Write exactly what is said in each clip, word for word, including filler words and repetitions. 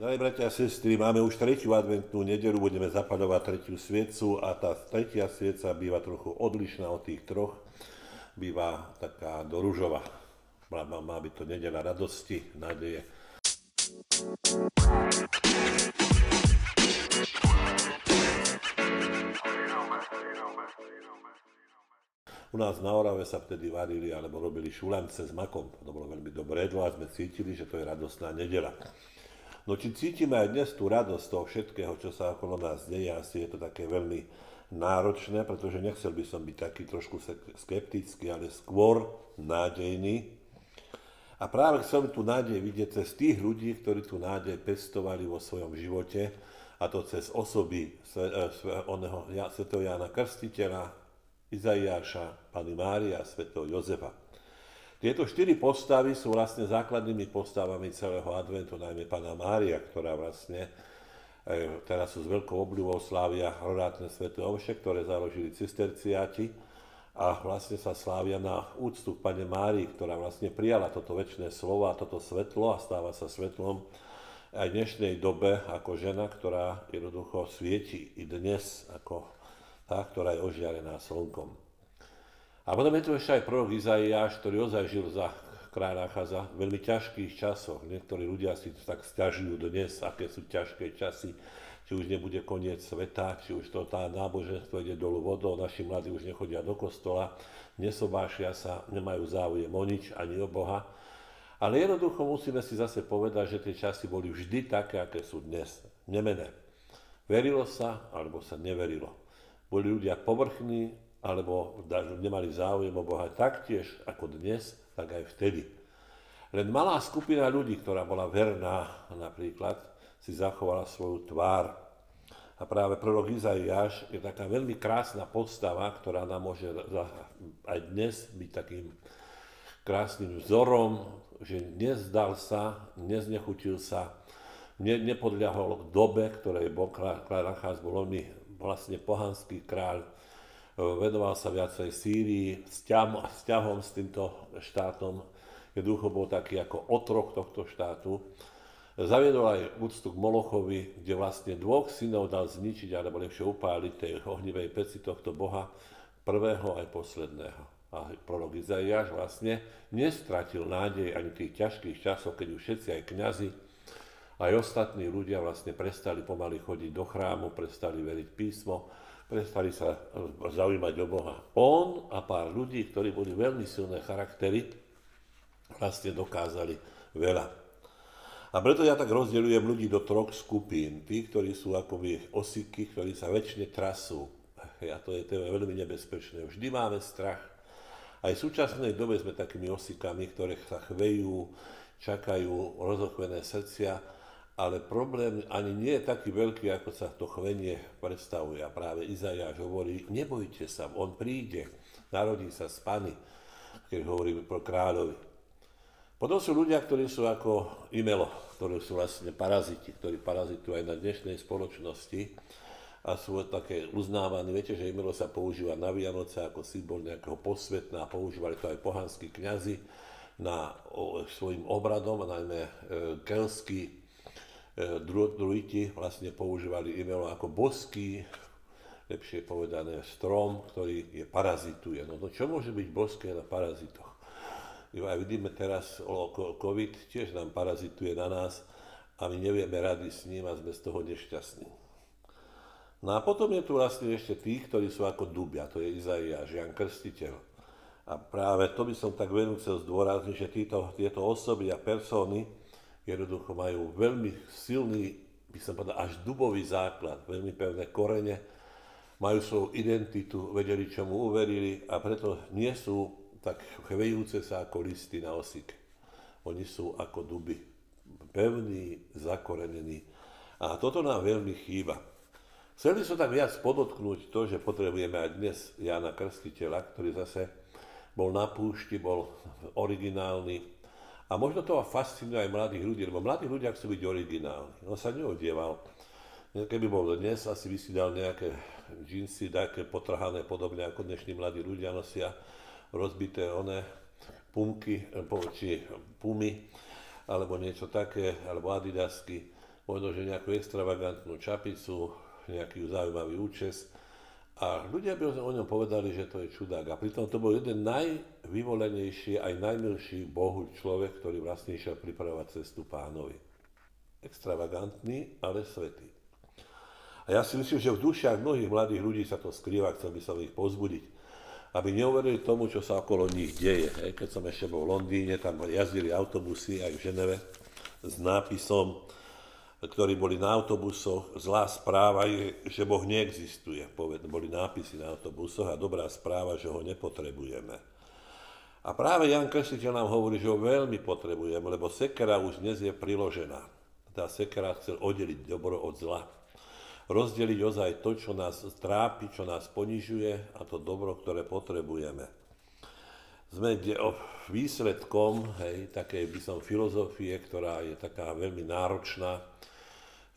Drahí bratia a sestry, máme už tretiu adventnú nedeľu, budeme zapaľovať tretiu sviecu a tá tretia svieca býva trochu odlišná od tých troch, býva taká doružová. Má, má byť to nedeľa radosti, nádeje. U nás na Orave sa vtedy varili alebo robili šulance s makom. To bolo veľmi dobré jedlo a sme cítili, že to je radostná nedeľa. No či cítime aj dnes tú radosť toho všetkého, čo sa okolo nás deje, asi je to také veľmi náročné, pretože nechcel by som byť taký trošku skeptický, ale skôr nádejný. A práve chcem tú nádej vidieť cez tých ľudí, ktorí tú nádej pestovali vo svojom živote, a to cez osoby oného svätého Jána Krstiteľa, Izaiáša, Panny Márie a svätého Jozefa. Tieto štyri postavy sú vlastne základnými postavami celého adventu, najmä Panna Mária, ktorá vlastne e, teraz sú s veľkou obľubou slávia horátne sväté omše, ktoré založili cisterciáti, a vlastne sa slávia na úctu k Panne Márii, ktorá vlastne prijala toto večné slovo a toto svetlo a stáva sa svetlom aj v dnešnej dobe ako žena, ktorá jednoducho svieti i dnes ako tá, ktorá je ožiarená slnkom. A potom je tu ešte aj prorok Izaiáš, ktorý ozaj žil za kráľa Achaza v veľmi ťažkých časoch. Niektorí ľudia si to tak sťažujú dnes, aké sú ťažké časy, či už nebude koniec sveta, či už to tá náboženstvo ide dolu vodou, naši mladí už nechodia do kostola, nesobášia sa, nemajú záujem o nič ani o Boha. Ale jednoducho musíme si zase povedať, že tie časy boli vždy také, aké sú dnes. Nemené. Verilo sa, alebo sa neverilo. Boli ľudia povrchní, alebo nemali záujem o Boha taktiež ako dnes, tak aj vtedy. Len malá skupina ľudí, ktorá bola verná napríklad, si zachovala svoju tvár. A práve prorok Izaiáš je taká veľmi krásna postava, ktorá nám môže aj dnes byť takým krásnym vzorom, že nezdal sa, neznechutil sa, nepodľahol dobe, ktorej bol kráľ Achaz, bol veľmi vlastne pohanský kráľ, venoval sa viacej Sýrii, vzťahom, vzťahom s týmto štátom, jednoducho bol taký ako otrok tohto štátu. Zaviedol aj úctu k Molochovi, kde vlastne dvoch synov dal zničiť, alebo lepšie upáliť tej ohnivej peci tohto boha, prvého aj posledného. A prorok Izaiáš vlastne nestratil nádej ani tých ťažkých časov, keď už všetci aj kňazi, aj ostatní ľudia vlastne prestali pomaly chodiť do chrámu, prestali veriť písmo, prestali sa zaujímať o Boha. On a pár ľudí, ktorí boli veľmi silné charaktery, vlastne dokázali veľa. A preto ja tak rozdeľujem ľudí do troch skupín. Tí, ktorí sú akoby osiky, ktorí sa väčšine trasú. A to je, to je veľmi nebezpečné. Vždy máme strach. Aj v súčasnej dobe sme takými osikami, ktoré sa chvejú, čakajú rozochvené srdcia. Ale problém ani nie je taký veľký, ako sa to chvenie predstavuje. A práve Izaiáš hovorí, nebojte sa, on príde, narodí sa z Panny, keď hovoríme pro kráľovi. Potom sú ľudia, ktorí sú ako imelo, ktorí sú vlastne paraziti, ktorí parazitujú aj na dnešnej spoločnosti a sú také uznávaní. Viete, že imelo sa používa na Vianoce ako symbol nejakého posvetná, používali to aj pohanskí kňazi na o, svojim obradom, najmä e, kelský, druiti vlastne používali imelo ako boský, lepšie povedané strom, ktorý je parazituje. No to čo môže byť boské na parazitoch? A vidíme teraz, COVID tiež nám parazituje na nás a my nevieme rady s ním a sme z toho nešťastní. No a potom je tu vlastne ešte tí, ktorí sú ako dubia, to je Izaiáš, Ján Krstiteľ. A práve to by som tak veľmi chcel zdôrazniť, že títo, tieto osoby a persóny jednoducho majú veľmi silný, by som povedal, až dubový základ, veľmi pevné korene, majú svoju identitu, vedeli, čomu uverili, a preto nie sú tak chvejúce sa ako listy na osike. Oni sú ako duby, pevní, zakorenení. A toto nám veľmi chýba. Chceli som tak viac podotknúť to, že potrebujeme aj dnes Jána Krstiteľa, ktorý zase bol na púšti, bol originálny. A možno to fascinuje aj mladých ľudí, lebo mladí ľudia chcú byť originálni. On sa neodieval. Keby bol dnes, asi by si dal nejaké džinsy, také potrhané, podobne ako dnešní mladí ľudia nosia rozbité one pumky, či pumy. alebo niečo také, alebo adidasky, možno, že nejakú extravagantnú čapicu, nejaký zaujímavý účes. A ľudia by o ňom povedali, že to je čudák. A pritom to bol jeden najvyvolenejší, aj najmilší Bohu človek, ktorý vlastne išiel pripravovať cestu Pánovi. Extravagantný, ale svätý. A ja si myslím, že v dušiach mnohých mladých ľudí sa to skrýva, chcel by som ich povzbudiť, aby neuverili tomu, čo sa okolo nich deje. Keď som ešte bol v Londýne, tam jazdili autobusy aj v Ženeve s nápisom, ktorí boli na autobusoch, zlá správa je, že Boh neexistuje. Poved, boli nápisy na autobusoch a dobrá správa, že ho nepotrebujeme. A práve Ján Krstiteľ nám hovorí, že ho veľmi potrebujeme, lebo sekera už dnes je priložená. Tá sekera chcel oddeliť dobro od zla. Rozdeliť ozaj to, čo nás trápi, čo nás ponižuje a to dobro, ktoré potrebujeme. Sme výsledkom hej, takej by som filozofie, ktorá je taká veľmi náročná,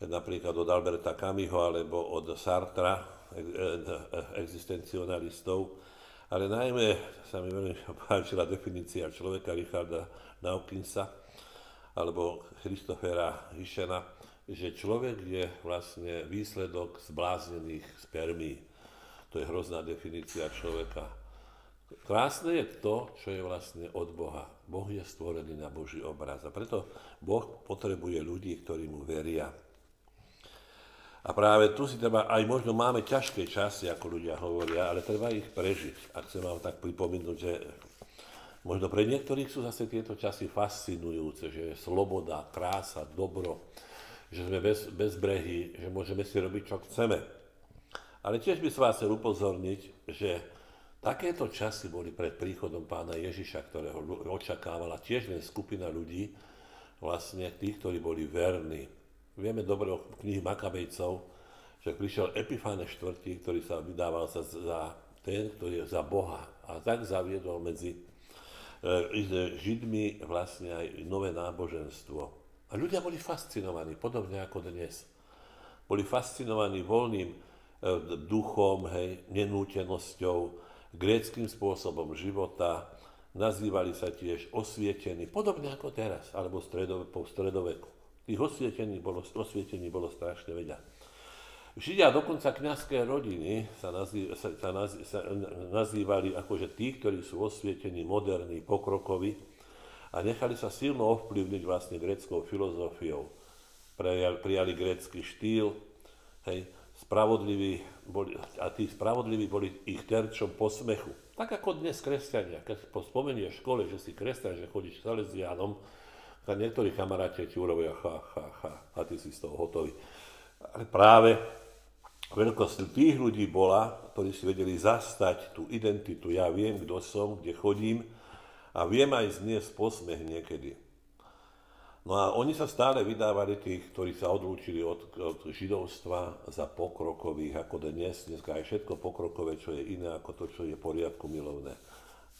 napríklad od Alberta Camuho alebo od Sartra, existencionalistov, ale najmä sa mi veľmi páčila definícia človeka Richarda Dawkinsa alebo Christophera Hisena, že človek je vlastne výsledok zbláznených spermií. To je hrozná definícia človeka. Krásne je to, čo je vlastne od Boha. Boh je stvorený na Boží obraz a preto Boh potrebuje ľudí, ktorí mu veria. A práve tu si treba, aj možno máme ťažké časy, ako ľudia hovoria, ale treba ich prežiť. A chcem vám tak pripomínať, že možno pre niektorých sú zase tieto časy fascinujúce, že je sloboda, krása, dobro, že sme bez, bez brehy, že môžeme si robiť, čo chceme. Ale tiež by som vás chcel upozorniť, že takéto časy boli pred príchodom pána Ježiša, ktorého očakávala tiež len skupina ľudí, vlastne tých, ktorí boli verní. Vieme dobre o knihy Makabejcov, že prišiel Epifan štvrtý, ktorý sa vydával za, za ten, ktorý je za Boha. A tak zaviedol medzi e, Židmi vlastne aj nové náboženstvo. A ľudia boli fascinovaní, podobne ako dnes. Boli fascinovaní voľným e, duchom, hej, nenútenosťou, gréckym spôsobom života, nazývali sa tiež osvietení, podobne ako teraz, alebo stredove, po stredoveku. Tých osvietení bolo, osvietení bolo strašne veľa. Židia, dokonca kňazské rodiny, sa, nazý, sa, sa, naz, sa nazývali akože tí, ktorí sú osvietení, moderní, pokrokoví a nechali sa silno ovplyvniť vlastne gréckou filozofiou. Prijali, prijali grécky štýl, hej, Spravodliví boli, a tí spravodliví boli ich terčom posmechu. Tak ako dnes kresťania, keď spomenieš v škole, že si kresťan, že chodíš k Salesiánom, tak niektorí kamaráti ti urobia ha, ha, ha, a ty si z toho hotový. Ale práve veľkosť tých ľudí bola, ktorí si vedeli zastať tú identitu, ja viem, kto som, kde chodím a viem aj zniesť posmech niekedy. No a oni sa stále vydávali tých, ktorí sa odlúčili od, od židovstva za pokrokových, ako dnes, dneska je všetko pokrokové, čo je iné ako to, čo je poriadku milovné.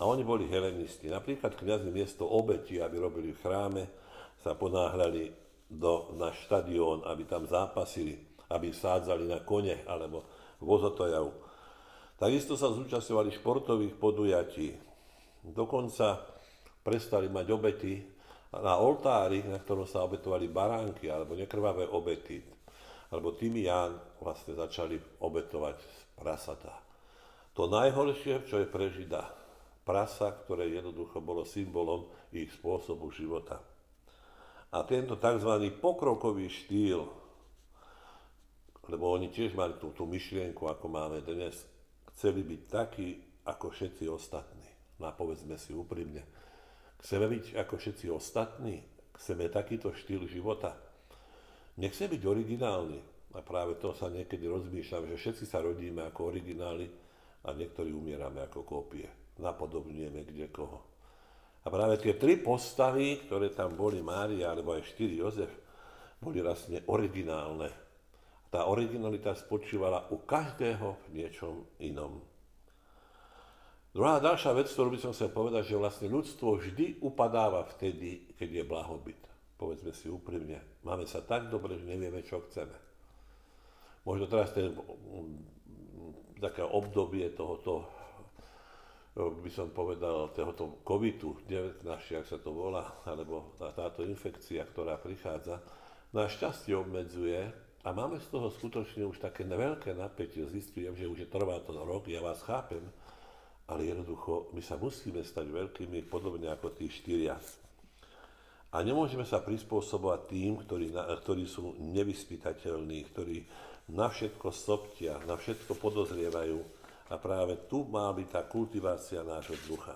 A oni boli helenisti. Napríklad kňazi miesto obeti, aby robili v chráme, sa ponáhľali do, na štadión, aby tam zápasili, aby sádzali na kone alebo vozotojav. Takisto sa zúčastňovali športových podujatí. Dokonca prestali mať obety na oltári, na ktorom sa obetovali baránky alebo nekrvavé obety, alebo tymián vlastne začali obetovať prasatá. To najhoršie, čo je pre Žida, prasa, ktoré jednoducho bolo symbolom ich spôsobu života. A tento tzv. Pokrokový štýl, lebo oni tiež mali tú, tú myšlienku, ako máme dnes, chceli byť takí, ako všetci ostatní. No a povedzme si úprimne, chceme byť ako všetci ostatní, chceme takýto štýl života. Nechceme byť originálni. A práve to sa niekedy rozmýšľam, že všetci sa rodíme ako origináli a niektorí umierame ako kópie. Napodobňujeme kde koho. A práve tie tri postavy, ktoré tam boli, Mária alebo aj štyri Jozef, boli vlastne originálne. Tá originalita spočívala u každého v niečom inom. Druhá ďalšia vec, ktorú by som chcel povedať, že vlastne ľudstvo vždy upadáva vtedy, keď je blahobyt. Povedzme si úprimne, máme sa tak dobre, že nevieme, čo chceme. Možno teraz ten, také obdobie tohoto by som povedal, tohoto COVID devätnásť, ak sa to volá, alebo táto infekcia, ktorá prichádza, nás šťastie obmedzuje a máme z toho skutočne už také veľké napätie. Zistujem, že už je trvá to rok, ja vás chápem, ale jednoducho my sa musíme stať veľkými, podobne ako tí štyria. A nemôžeme sa prispôsobovať tým, ktorí, ktorí sú nevyspytateľní, ktorí na všetko soptia, na všetko podozrievajú. A práve tu má byť tá kultivácia nášho ducha.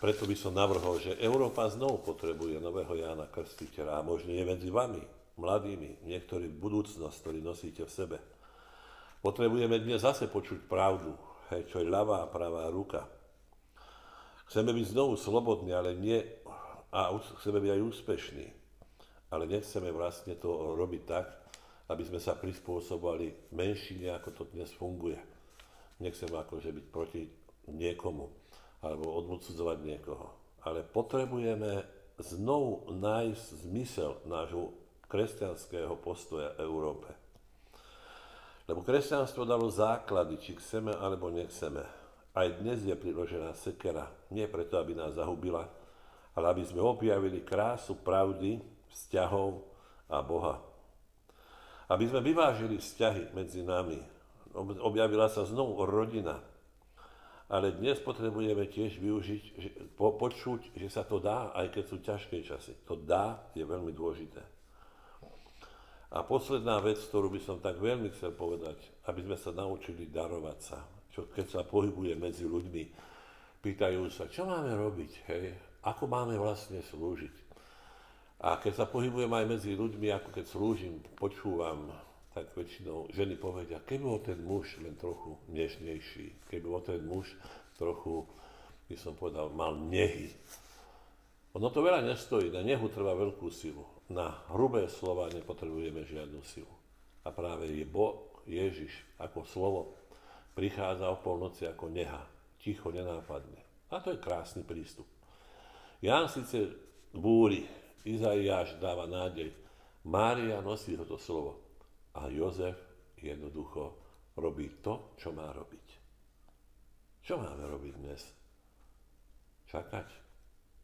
Preto by som navrhol, že Európa znovu potrebuje nového Jána Krstiteľa a možno je medzi vami, mladými, niektorí budúcnosť, ktorý nosíte v sebe. Potrebujeme dnes zase počuť pravdu, hej, čo je ľavá a pravá ruka. Chceme byť znovu slobodní, ale nie, a chceme byť aj úspešní, ale nechceme vlastne to robiť tak, aby sme sa prispôsobovali menšine, ako to dnes funguje. Nechcem akože byť proti niekomu alebo odsudzovať niekoho. Ale potrebujeme znovu nájsť zmysel nášho kresťanského postoja v Európe. Lebo kresťanstvo dalo základy, či chceme alebo nechceme. Aj dnes je priložená sekera, nie preto, aby nás zahubila, ale aby sme objavili krásu pravdy, vzťahov a Boha. Aby sme vyvážili vzťahy medzi nami, objavila sa znovu rodina. Ale dnes potrebujeme tiež využiť, že, po, počuť, že sa to dá, aj keď sú ťažké časy. To dá, je veľmi dôležité. A posledná vec, ktorú by som tak veľmi chcel povedať, aby sme sa naučili darovať sa. Čo, keď sa pohybuje medzi ľuďmi, pýtajú sa, čo máme robiť, hej? Ako máme vlastne slúžiť. A keď sa pohybujem aj medzi ľuďmi, ako keď slúžim, počúvam, tak väčšinou ženy povedia, keby bol ten muž len trochu nežnejší, keby bol ten muž trochu, by som povedal, mal nehy. Ono to veľa nestojí, na nehu trvá veľkú silu. Na hrubé slova nepotrebujeme žiadnu silu. A práve je Boh, Ježiš, ako slovo, prichádza o polnoci ako neha, ticho, nenápadne. A to je krásny prístup. Ján síce búri, Izaiáš dáva nádej, Mária nosí toto slovo. A Jozef jednoducho robí to, čo má robiť. Čo máme robiť dnes? Čakať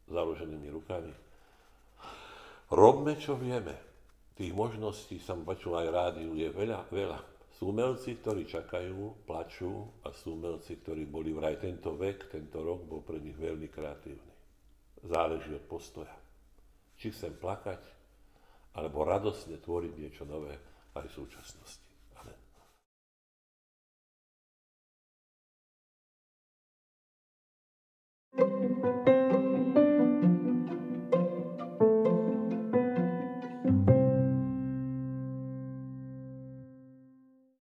založenými rukami. Robme, čo vieme. Tých možností, som počul aj rádiu, je veľa, veľa. Sú umelci, ktorí čakajú, plačú a sú umelci, ktorí boli vraj tento vek, tento rok bol pre nich veľmi kreatívny. Záleží od postoja. Či chcem plakať, alebo radosne tvoriť niečo nové, aj v súčasnosti.